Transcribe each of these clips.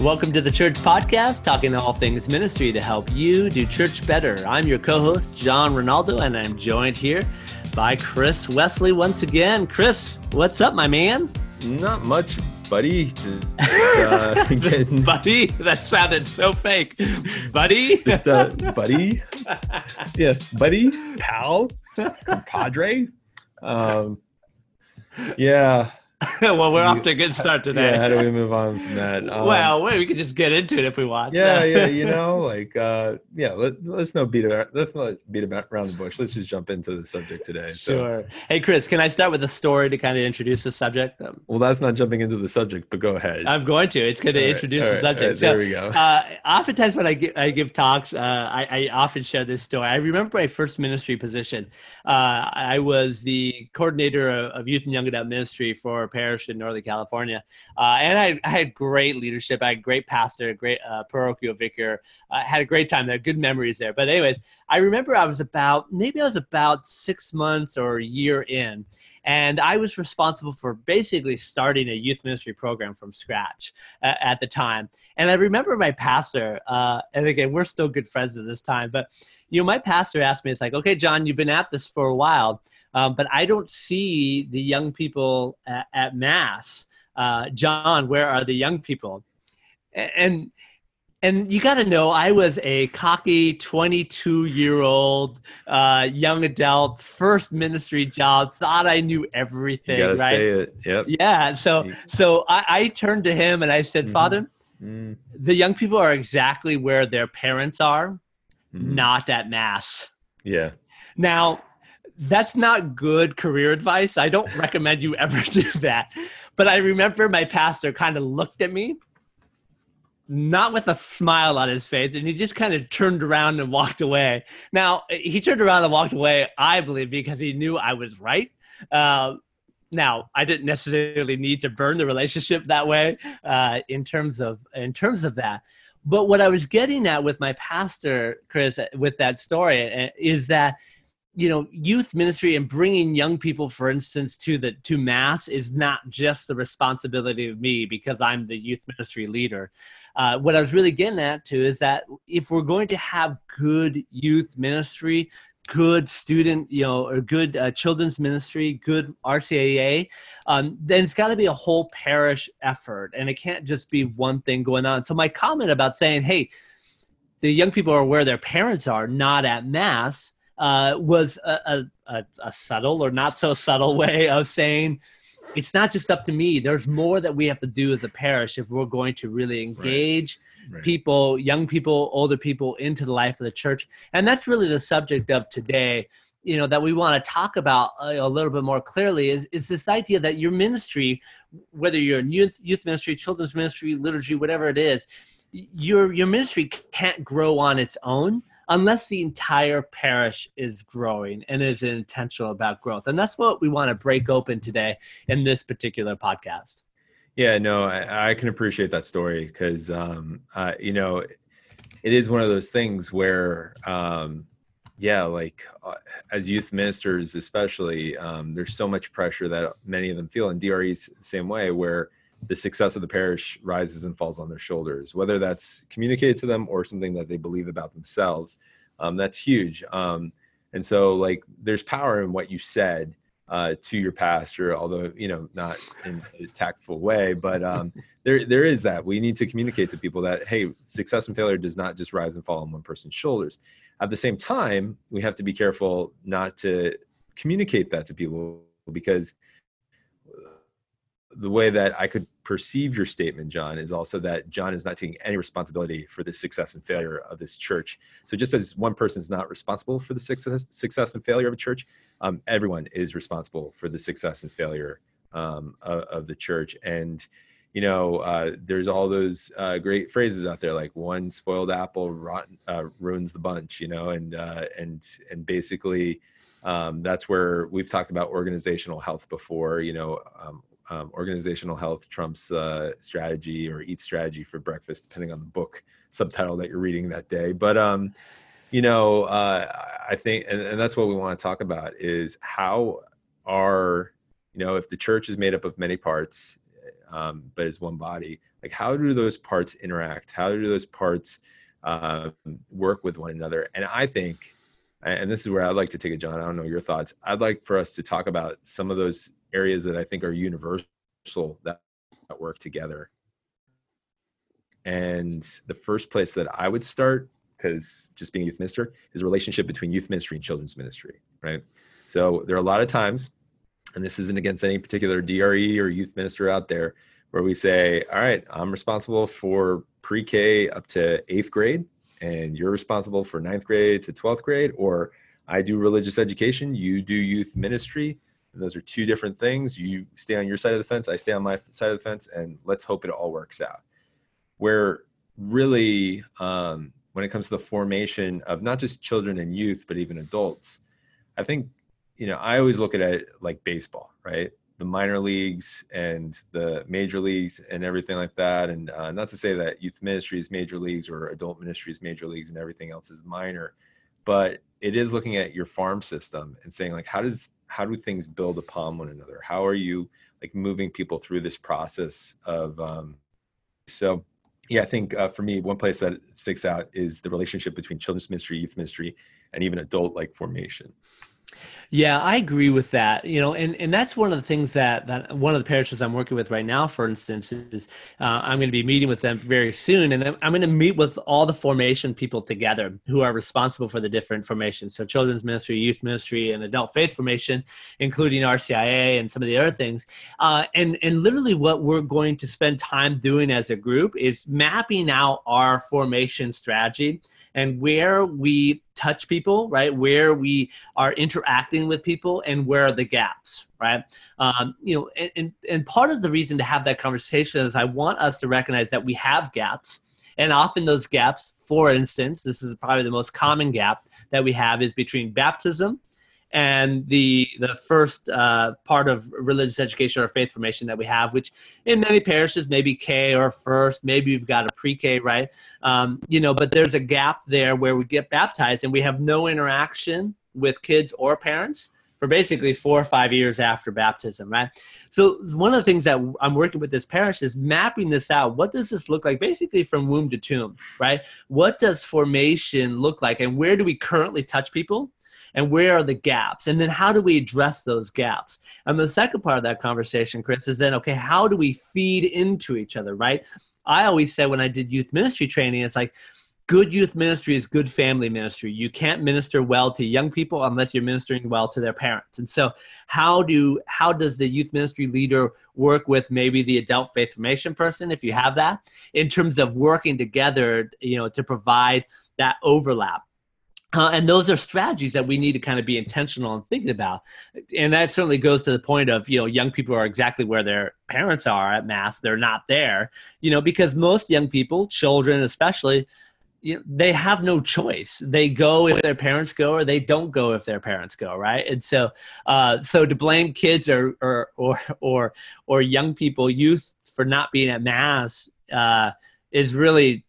Welcome to The Church Podcast, talking all things ministry to help you do church better. I'm your co-host, John Ronaldo, and I'm joined here by Chris Wesley once again. Chris, what's up, my man? Not much, buddy. Buddy? That sounded so fake. Buddy? Buddy? Yeah, buddy, pal, compadre. Yeah. Well, we're off to a good start today. Yeah, how do we move on from that? Well, wait, we could just get into it if we want. Yeah, you know, like, yeah, let's not beat around the bush. Let's just jump into the subject today. So. Sure. Hey, Chris, can I start with a story to kind of introduce the subject? Well, that's not jumping into the subject, but go ahead. I'm going to. It's going to introduce the subject. Right, there we go. Oftentimes when I give talks, I often share this story. I remember my first ministry position. I was the coordinator of Youth and Young Adult Ministry for Parish in Northern California. And I had great leadership. I had a great pastor, a great parochial vicar. I had a great time there, good memories there. But anyways, I remember I was about 6 months or a year in, and I was responsible for basically starting a youth ministry program from scratch at the time. And I remember my pastor, and again, we're still good friends at this time, but you know, my pastor asked me, it's like, okay, John, you've been at this for a while, but I don't see the young people at Mass. John, where are the young people? And you got to know, I was a cocky 22-year-old young adult, first ministry job, thought I knew everything. You gotta say it. Yep. Yeah. So I turned to him and I said, mm-hmm. Father, mm-hmm. the young people are exactly where their parents are, mm-hmm. not at Mass. Yeah. Now, that's not good career advice. I don't recommend you ever do that. But I remember my pastor kind of looked at me, not with a smile on his face, and he just kind of turned around and walked away. Now, he turned around and walked away, I believe, because he knew I was right. Now, I didn't necessarily need to burn the relationship that way in terms of that. But what I was getting at with my pastor, Chris, with that story is that, you know, youth ministry and bringing young people, for instance, to Mass is not just the responsibility of me because I'm the youth ministry leader. What I was really getting at too is that if we're going to have good youth ministry, good student, you know, or good children's ministry, good RCAA, then it's got to be a whole parish effort, and it can't just be one thing going on. So my comment about saying, hey, the young people are where their parents are, not at Mass, was a subtle or not so subtle way of saying it's not just up to me. There's more that we have to do as a parish if we're going to really engage right. people, young people, older people into the life of the church. And that's really the subject of today, you know, that we want to talk about a little bit more clearly is this idea that your ministry, whether you're in youth ministry, children's ministry, liturgy, whatever it is, your ministry can't grow on its own unless the entire parish is growing and is intentional about growth. And that's what we want to break open today in this particular podcast. Yeah, no, I can appreciate that story because, you know, it is one of those things where, as youth ministers especially, there's so much pressure that many of them feel, and DRE's the same way, where the success of the parish rises and falls on their shoulders, whether that's communicated to them or something that they believe about themselves. That's huge. And so like there's power in what you said to your pastor, although, you know, not in a tactful way, but there is that. We need to communicate to people that, hey, success and failure does not just rise and fall on one person's shoulders. At the same time, we have to be careful not to communicate that to people, because the way that I could perceive your statement, John, is also that John is not taking any responsibility for the success and failure of this church. So just as one person is not responsible for the success and failure of a church, everyone is responsible for the success and failure of the church. And, you know, there's all those great phrases out there, like one spoiled apple ruins the bunch, you know, and basically that's where we've talked about organizational health before, you know, organizational health trumps strategy, or eats strategy for breakfast, depending on the book subtitle that you're reading that day. But, you know, I think, and that's what we want to talk about is how are, you know, if the church is made up of many parts, but is one body, Like, how do those parts interact? How do those parts work with one another? And I think, and this is where I'd like to take it, John, I don't know your thoughts. I'd like for us to talk about some of those areas that I think are universal that work together. And the first place that I would start, because just being a youth minister, is the relationship between youth ministry and children's ministry, right? So there are a lot of times, and this isn't against any particular DRE or youth minister out there, where we say, all right, I'm responsible for pre-K up to 8th grade, and you're responsible for 9th grade to 12th grade, or I do religious education, you do youth ministry. And those are two different things. You stay on your side of the fence, I stay on my side of the fence, and let's hope it all works out. Where really, when it comes to the formation of not just children and youth, but even adults, I think, you know, I always look at it like baseball, right? The minor leagues and the major leagues and everything like that. And not to say that youth ministry is major leagues or adult ministry is major leagues and everything else is minor, but it is looking at your farm system and saying, like, how do things build upon one another? How are you, like, moving people through this process of, so yeah, I think for me, one place that sticks out is the relationship between children's ministry, youth ministry, and even adult like formation. Yeah, I agree with that, you know, and that's one of the things that one of the parishes I'm working with right now, for instance, is I'm going to be meeting with them very soon. And I'm going to meet with all the formation people together who are responsible for the different formations. So children's ministry, youth ministry, and adult faith formation, including RCIA and some of the other things. And literally what we're going to spend time doing as a group is mapping out our formation strategy and where we touch people, right? Where we are interacting with people and where are the gaps, right? And part of the reason to have that conversation is I want us to recognize that we have gaps, and often those gaps, for instance, this is probably the most common gap that we have, is between baptism and the first part of religious education or faith formation that we have, which in many parishes may be K or first, maybe you've got a pre-K, right? But there's a gap there where we get baptized and we have no interaction with kids or parents for basically 4 or 5 years after baptism, right? So one of the things that I'm working with this parish is mapping this out. What does this look like basically from womb to tomb, right? What does formation look like, and where do we currently touch people? And where are the gaps? And then how do we address those gaps? And the second part of that conversation, Chris, is then, okay, how do we feed into each other, right? I always said when I did youth ministry training, it's like, good youth ministry is good family ministry. You can't minister well to young people unless you're ministering well to their parents. And so how does the youth ministry leader work with maybe the adult faith formation person, if you have that, in terms of working together, you know, to provide that overlap? And those are strategies that we need to kind of be intentional in thinking about. And that certainly goes to the point of, you know, young people are exactly where their parents are at mass. They're not there, you know, because most young people, children especially, you know, they have no choice. They go if their parents go, or they don't go if their parents go, right? And so so to blame kids or young people, youth, for not being at mass is really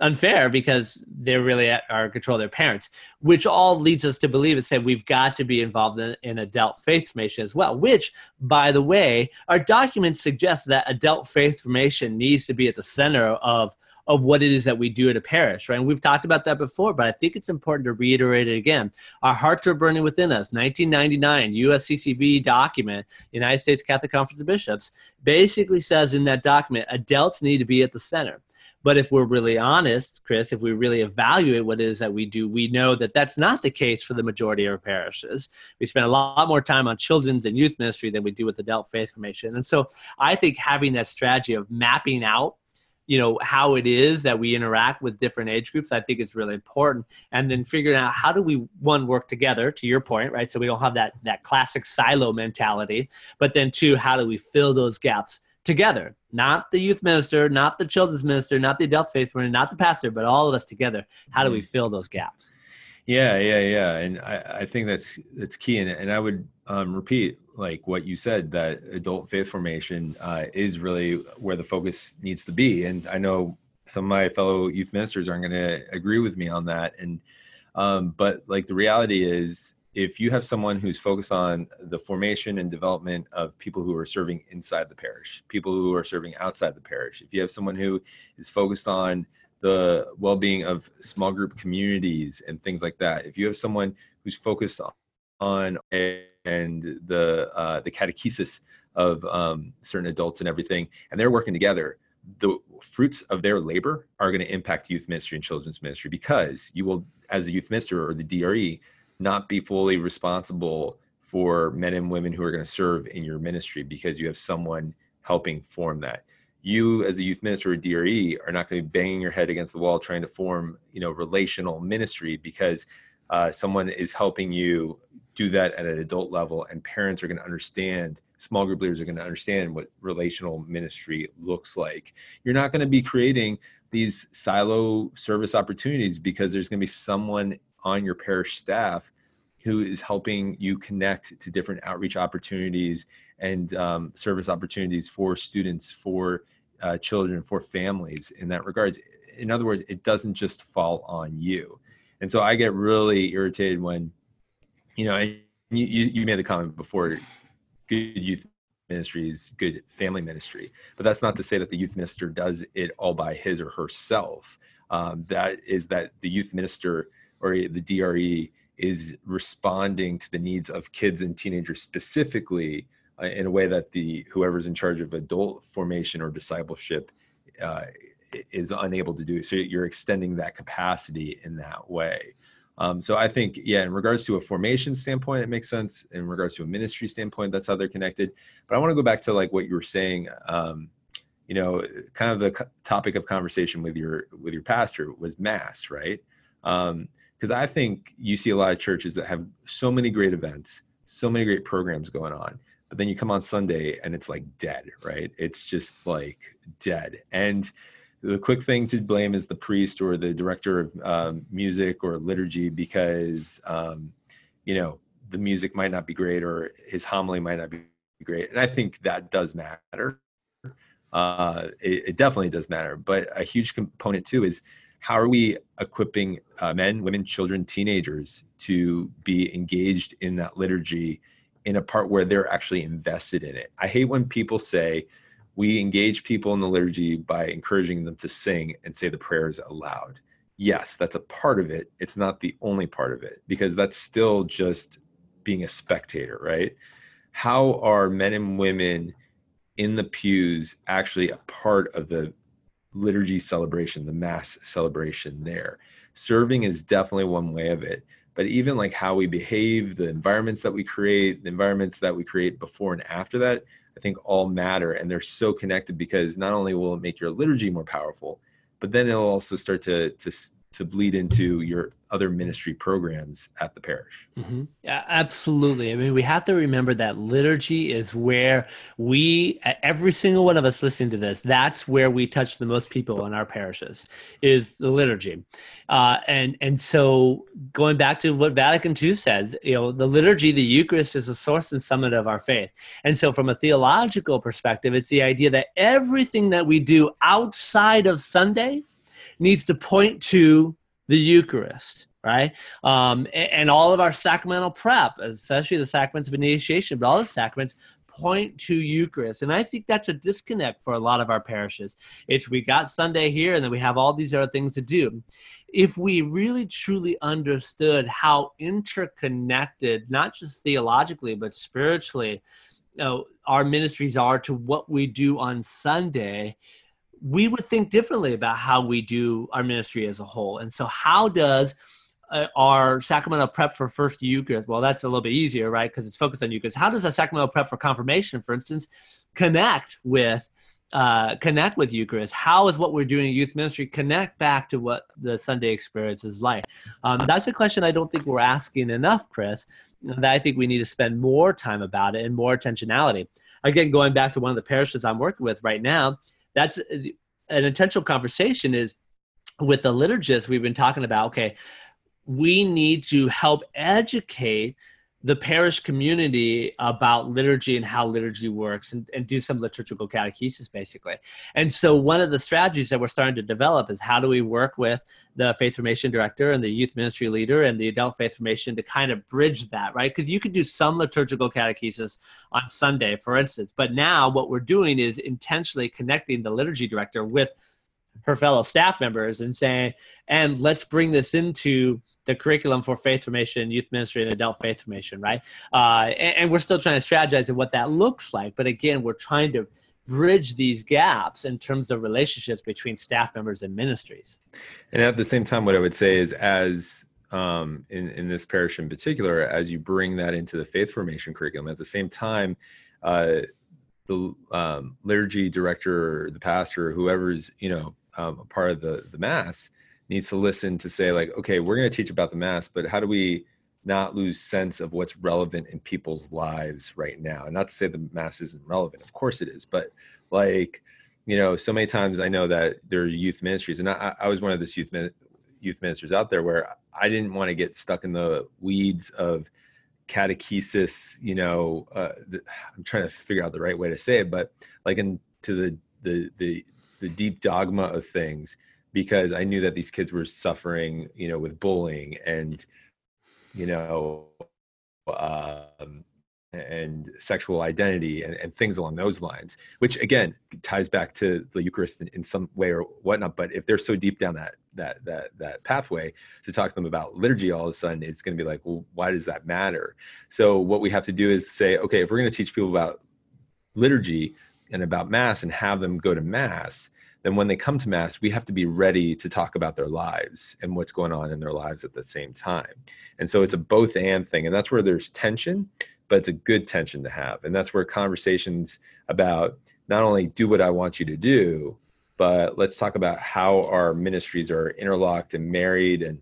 unfair, because they really are in control of their parents, which all leads us to believe and say we've got to be involved in adult faith formation as well, which, by the way, our documents suggest that adult faith formation needs to be at the center of what it is that we do at a parish, right? And we've talked about that before, but I think it's important to reiterate it again. Our hearts are burning within us. 1999 USCCB document, United States Catholic Conference of Bishops, basically says in that document, adults need to be at the center. But if we're really honest, Chris, if we really evaluate what it is that we do, we know that that's not the case for the majority of our parishes. We spend a lot more time on children's and youth ministry than we do with adult faith formation. And so I think having that strategy of mapping out, you know, how it is that we interact with different age groups, I think is really important. And then figuring out how do we, one, work together, to your point, right? So we don't have that classic silo mentality. But then two, how do we fill those gaps together? Not the youth minister, not the children's minister, not the adult faith minister, not the pastor, but all of us together. How do we fill those gaps? Yeah. And I think that's key. And I would repeat, like what you said, that adult faith formation is really where the focus needs to be. And I know some of my fellow youth ministers aren't going to agree with me on that. And but like the reality is, if you have someone who's focused on the formation and development of people who are serving inside the parish, people who are serving outside the parish, if you have someone who is focused on the well-being of small group communities and things like that, if you have someone who's focused on and the catechesis of certain adults and everything, and they're working together, the fruits of their labor are going to impact youth ministry and children's ministry, because you will, as a youth minister or the DRE, not be fully responsible for men and women who are going to serve in your ministry, because you have someone helping form that. You, as a youth minister or DRE, are not going to be banging your head against the wall trying to form, relational ministry, because someone is helping you do that at an adult level, and parents are going to understand, small group leaders are going to understand what relational ministry looks like. You're not going to be creating these silo service opportunities, because there's going to be someone on your parish staff who is helping you connect to different outreach opportunities and service opportunities for students, for children, for families in that regards. In other words, it doesn't just fall on you. And so I get really irritated when, you made the comment before, good youth ministry is good family ministry, but that's not to say that the youth minister does it all by his or herself. That is that the youth minister or the DRE is responding to the needs of kids and teenagers specifically in a way that whoever's in charge of adult formation or discipleship is unable to do. So you're extending that capacity in that way. So I think, in regards to a formation standpoint, it makes sense. In regards to a ministry standpoint, that's how they're connected. But I want to go back to like what you were saying, kind of the topic of conversation with your pastor was mass, right? Because I think you see a lot of churches that have so many great events, so many great programs going on, but then you come on Sunday and it's like dead, right? It's just like dead. And the quick thing to blame is the priest or the director of music or liturgy, because, the music might not be great or his homily might not be great. And I think that does matter. It definitely does matter. But a huge component too is, how are we equipping men, women, children, teenagers to be engaged in that liturgy in a part where they're actually invested in it? I hate when people say, we engage people in the liturgy by encouraging them to sing and say the prayers aloud. Yes, that's a part of it. It's not the only part of it, because that's still just being a spectator, right? How are men and women in the pews actually a part of the liturgy celebration, the mass celebration there? Serving is definitely one way of it, but even like how we behave, the environments that we create, before and after that, I think all matter. And they're so connected, because not only will it make your liturgy more powerful, but then it'll also start to bleed into your other ministry programs at the parish. Mm-hmm. Yeah, absolutely. I mean, we have to remember that liturgy is where every single one of us listening to this, that's where we touch the most people in our parishes, is the liturgy. And so going back to what Vatican II says, the liturgy, the Eucharist, is the source and summit of our faith. And so from a theological perspective, it's the idea that everything that we do outside of Sunday needs to point to the Eucharist, right? And all of our sacramental prep, especially the sacraments of initiation, but all the sacraments point to Eucharist. And I think that's a disconnect for a lot of our parishes. It's we got Sunday here, and then we have all these other things to do. If we really truly understood how interconnected, not just theologically, but spiritually, our ministries are to what we do on Sunday, we would think differently about how we do our ministry as a whole. And so how does our sacramental prep for First Eucharist, well, that's a little bit easier, right? Because it's focused on Eucharist. How does our sacramental prep for confirmation, for instance, connect with Eucharist? How is what we're doing in youth ministry connect back to what the Sunday experience is like? That's a question I don't think we're asking enough, Chris, that I think we need to spend more time about it and more intentionality. Again, going back to one of the parishes I'm working with right now, that's an intentional conversation is with the liturgists. We've been talking about, we need to help educate the parish community about liturgy and how liturgy works, and do some liturgical catechesis, basically. And so one of the strategies that we're starting to develop is how do we work with the faith formation director and the youth ministry leader and the adult faith formation to kind of bridge that, right? Because you could do some liturgical catechesis on Sunday, for instance. But now what we're doing is intentionally connecting the liturgy director with her fellow staff members and saying, and let's bring this into the curriculum for faith formation, youth ministry, and adult faith formation, right? And we're still trying to strategize on what that looks like. But again, we're trying to bridge these gaps in terms of relationships between staff members and ministries. And at the same time, what I would say is, as in this parish in particular, as you bring that into the faith formation curriculum, at the same time, the liturgy director, or the pastor, or whoever's, a part of the mass, needs to listen to say, like, okay, we're going to teach about the mass, but how do we not lose sense of what's relevant in people's lives right now? And not to say the mass isn't relevant, of course it is, but like, so many times I know that there are youth ministries, and I was one of those youth ministers out there where I didn't want to get stuck in the weeds of catechesis, I'm trying to figure out the right way to say it, but like into the deep dogma of things, because I knew that these kids were suffering, with bullying and sexual identity and things along those lines, which again ties back to the Eucharist in some way or whatnot. But if they're so deep down that pathway, to talk to them about liturgy all of a sudden, it's going to be like, well, why does that matter? So what we have to do is say, okay, if we're going to teach people about liturgy and about mass and have them go to mass, then when they come to mass, we have to be ready to talk about their lives and what's going on in their lives at the same time. And so it's a both and thing. And that's where there's tension, but it's a good tension to have. And that's where conversations about not only do what I want you to do, but let's talk about how our ministries are interlocked and married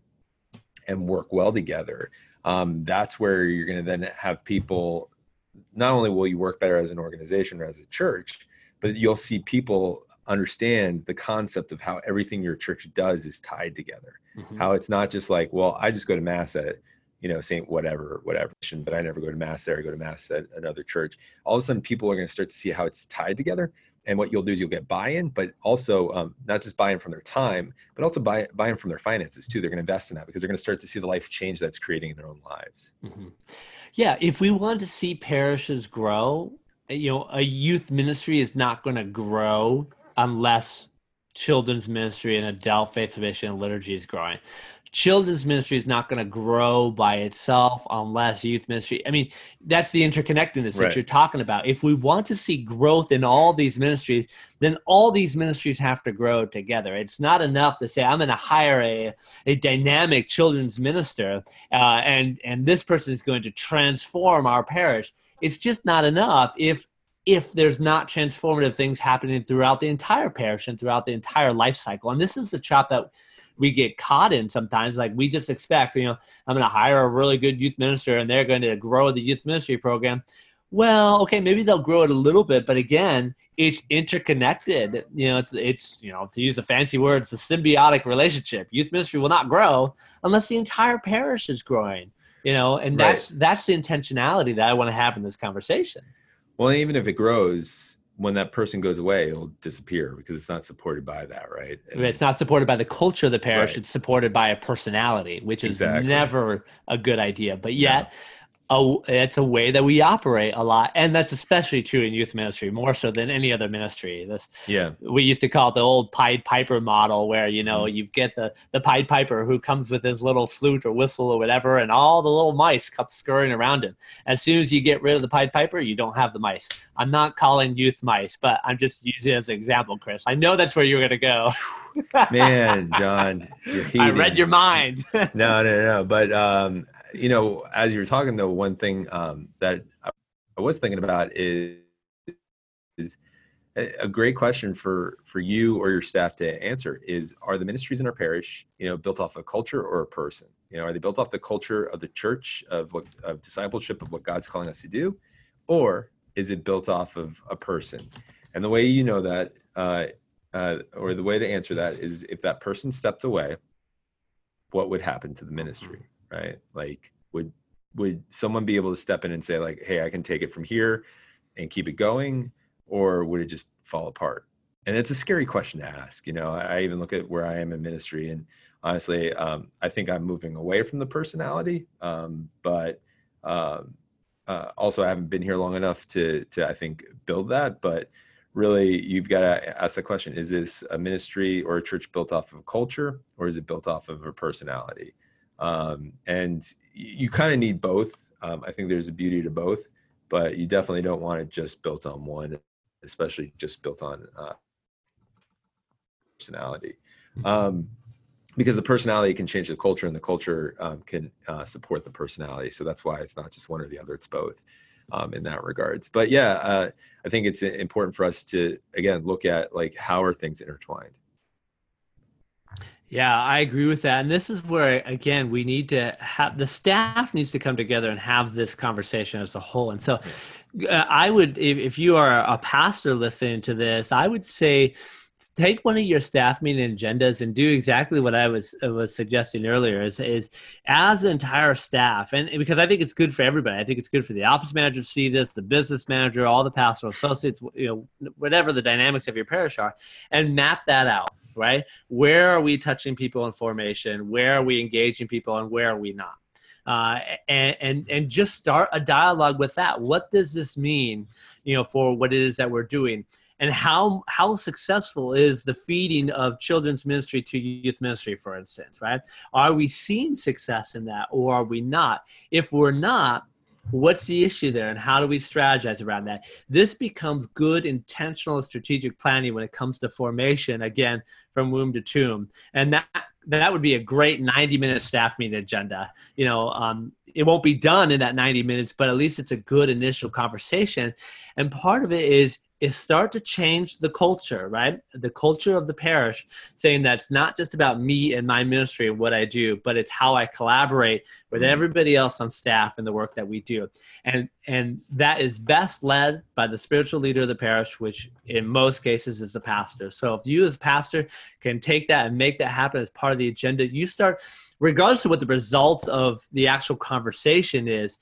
and work well together. That's where you're going to then have people, not only will you work better as an organization or as a church, but you'll see people understand the concept of how everything your church does is tied together. Mm-hmm. How it's not just like, well, I just go to mass at, St. whatever, but I never go to mass there. I go to mass at another church. All of a sudden, people are going to start to see how it's tied together. And what you'll do is you'll get buy-in, but also not just buy-in from their time, but also buy-in from their finances too. They're going to invest in that because they're going to start to see the life change that's creating in their own lives. Mm-hmm. Yeah. If we want to see parishes grow, a youth ministry is not going to grow unless children's ministry and adult faith formation and liturgy is growing. Children's ministry is not going to grow by itself unless youth ministry. I mean, that's the interconnectedness that you're talking about. If we want to see growth in all these ministries, then all these ministries have to grow together. It's not enough to say, I'm going to hire a dynamic children's minister and this person is going to transform our parish. It's just not enough if there's not transformative things happening throughout the entire parish and throughout the entire life cycle. And this is the trap that we get caught in sometimes. Like, we just expect, I'm going to hire a really good youth minister and they're going to grow the youth ministry program. Well, okay, maybe they'll grow it a little bit, but again, it's interconnected. It's to use a fancy word, it's a symbiotic relationship. Youth ministry will not grow unless the entire parish is growing, and that's the intentionality that I want to have in this conversation. Well, even if it grows, when that person goes away, it'll disappear because it's not supported by that, right? And it's not supported by the culture of the parish. Right. It's supported by a personality, which is never a good idea. But yet, it's a way that we operate a lot. And that's especially true in youth ministry, more so than any other ministry. We used to call it the old Pied Piper model, where, you get the Pied Piper who comes with his little flute or whistle or whatever, and all the little mice come scurrying around him. As soon as you get rid of the Pied Piper, you don't have the mice. I'm not calling youth mice, but I'm just using it as an example, Chris. I know that's where you were going to go. Man, John, you're heating. I read your mind. No. But, as you were talking, though, one thing that I was thinking about is a great question for you or your staff to answer is, are the ministries in our parish, built off a culture or a person? Are they built off the culture of the church, of discipleship, of what God's calling us to do? Or is it built off of a person? And the way that, or the way to answer that is, if that person stepped away, what would happen to the ministry, right? Like, would would someone be able to step in and say like, hey, I can take it from here and keep it going, or would it just fall apart? And it's a scary question to ask. You know, I even look at where I am in ministry, and honestly, I think I'm moving away from the personality, but also I haven't been here long enough to I think build that. But really, you've got to ask the question: is this a ministry or a church built off of culture, or is it built off of a personality? And you kind of need both. I think there's a beauty to both, but you definitely don't want it just built on one, especially just built on personality. Because the personality can change the culture, and the culture can support the personality. So that's why it's not just one or the other, it's both in that regards. But yeah, I think it's important for us to, again, look at like, how are things intertwined? Yeah, I agree with that. And this is where, again, we need to have, the staff needs to come together and have this conversation as a whole. And so I would, if you are a pastor listening to this, I would say, take one of your staff meeting agendas and do exactly what I was suggesting earlier is as the entire staff, and because I think it's good for everybody. I think it's good for the office manager to see this, the business manager, all the pastoral associates, you know, whatever the dynamics of your parish are, and map that out, right? Where are we touching people in formation? Where are we engaging people, and where are we not? And just start a dialogue with that. What does this mean, you know, for what it is that we're doing? And how successful is the feeding of children's ministry to youth ministry, for instance, right? Are we seeing success in that, or are we not? If we're not, what's the issue there, and how do we strategize around that? This becomes good, intentional, strategic planning when it comes to formation, again, from womb to tomb. And that would be a great 90-minute staff meeting agenda. You know, it won't be done in that 90 minutes, but at least it's a good initial conversation. And part of it is start to change the culture, right? The culture of the parish, saying that it's not just about me and my ministry and what I do, but it's how I collaborate with everybody else on staff and the work that we do. And that is best led by the spiritual leader of the parish, which in most cases is the pastor. So if you as pastor can take that and make that happen as part of the agenda, you start, regardless of what the results of the actual conversation is,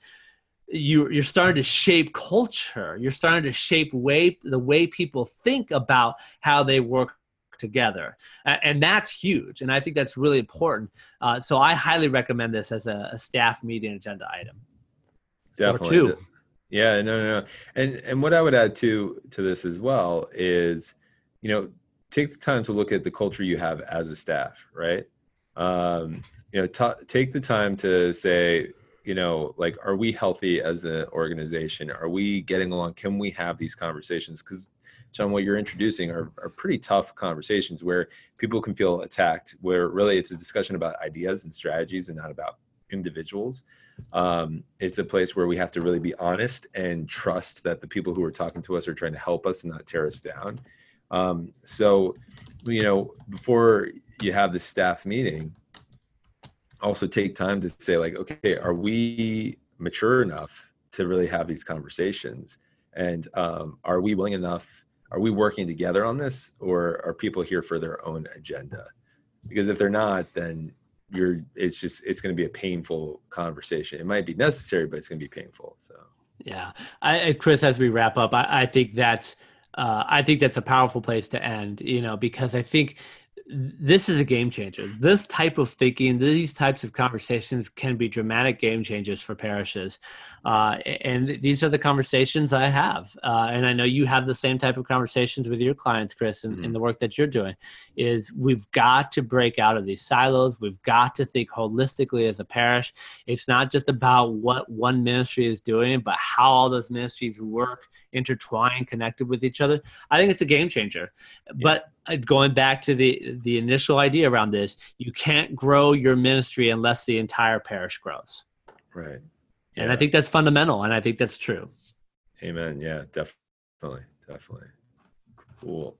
you're starting to shape culture. You're starting to shape the way people think about how they work together. And that's huge. And I think that's really important. So I highly recommend this as a staff meeting agenda item. Definitely. Or two. Yeah, no. And what I would add to this as well is, you know, take the time to look at the culture you have as a staff, right? You know, take the time to say, you know, like, are we healthy as an organization? Are we getting along? Can we have these conversations? Because, John, what you're introducing are pretty tough conversations where people can feel attacked, where really it's a discussion about ideas and strategies and not about individuals. It's a place where we have to really be honest and trust that the people who are talking to us are trying to help us and not tear us down. So, you know, before you have this staff meeting, also take time to say like, okay, are we mature enough to really have these conversations? And are we willing enough? Are we working together on this, or are people here for their own agenda? Because if they're not, then it's going to be a painful conversation. It might be necessary, but it's going to be painful. So yeah, Chris, as we wrap up, I think that's a powerful place to end. You know, because I think this is a game changer. This type of thinking, these types of conversations can be dramatic game changers for parishes. And these are the conversations I have. And I know you have the same type of conversations with your clients, Chris, and the work that you're doing is we've got to break out of these silos. We've got to think holistically as a parish. It's not just about what one ministry is doing, but how all those ministries work, intertwined, connected with each other. I think it's a game changer. Yeah. But going back to the initial idea around this, you can't grow your ministry unless the entire parish grows. Right. Yeah. And I think that's fundamental, and I think that's true. Amen. Yeah, definitely. Cool.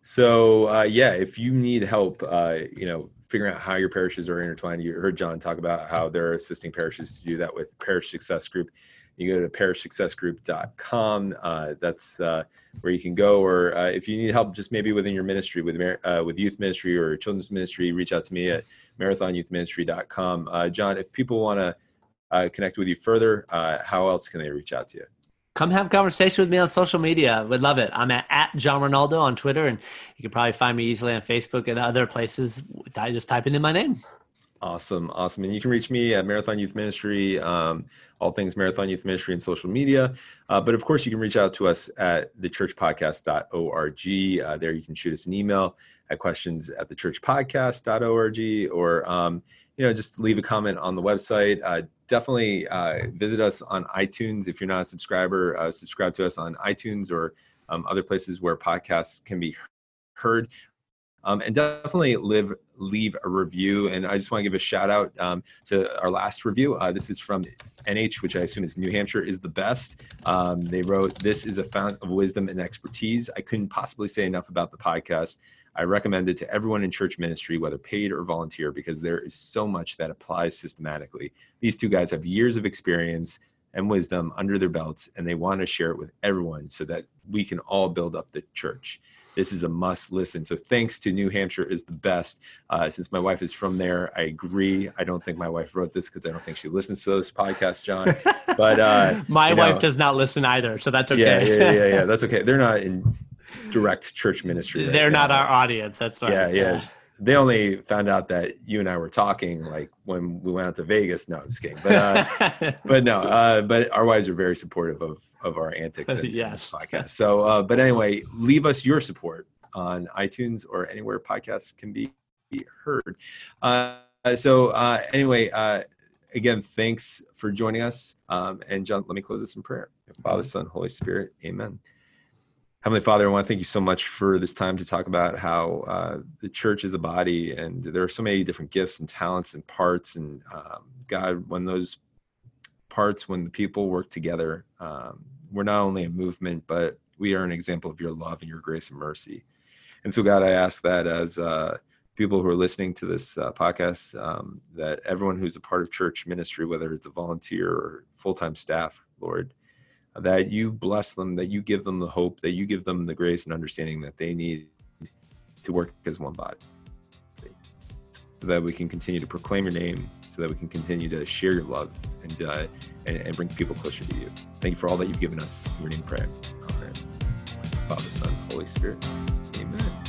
So, yeah, if you need help, you know, figuring out how your parishes are intertwined, you heard John talk about how they're assisting parishes to do that with Parish Success Group. You go to parishsuccessgroup.com. That's where you can go. Or if you need help just maybe within your ministry, with youth ministry or children's ministry, reach out to me at marathonyouthministry.com. John, if people want to connect with you further, how else can they reach out to you? Come have a conversation with me on social media. Would love it. I'm at John Ronaldo on Twitter, and you can probably find me easily on Facebook and other places. I just type in my name. Awesome. Awesome. And you can reach me at Marathon Youth Ministry, all things Marathon Youth Ministry and social media. But of course, you can reach out to us at thechurchpodcast.org. There you can shoot us an email at questions@thechurchpodcast.org, or, just leave a comment on the website. Definitely visit us on iTunes. If you're not a subscriber, subscribe to us on iTunes or other places where podcasts can be heard. And definitely leave a review. And I just want to give a shout out to our last review. This is from NH, which I assume is New Hampshire is the best. They wrote, "This is a fount of wisdom and expertise. I couldn't possibly say enough about the podcast. I recommend it to everyone in church ministry, whether paid or volunteer, because there is so much that applies systematically. These two guys have years of experience and wisdom under their belts, and they want to share it with everyone so that we can all build up the church. This is a must listen." So thanks to New Hampshire is the best. Since my wife is from there, I agree. I don't think my wife wrote this because I don't think she listens to this podcast, John. But my wife does not listen either, so that's okay. Yeah. That's okay. They're not in direct church ministry. Right They're now. Not our audience. That's right. Yeah. They only found out that you and I were talking like when we went out to Vegas. No, I'm just kidding. But, but our wives are very supportive of our antics and yes. podcast. So, but anyway, leave us your support on iTunes or anywhere podcasts can be heard. Again, thanks for joining us. And John, let me close this in prayer. Father, Son, Holy Spirit. Amen. Heavenly Father, I want to thank you so much for this time to talk about how the church is a body, and there are so many different gifts and talents and parts. And God, when the people work together, we're not only a movement, but we are an example of your love and your grace and mercy. And so, God, I ask that as people who are listening to this podcast, that everyone who's a part of church ministry, whether it's a volunteer or full-time staff, Lord, that you bless them, that you give them the hope, that you give them the grace and understanding that they need to work as one body, so that we can continue to proclaim your name, so that we can continue to share your love and bring people closer to you. Thank you for all that you've given us. In your name, pray. Amen. Father, Son, Holy Spirit. Amen.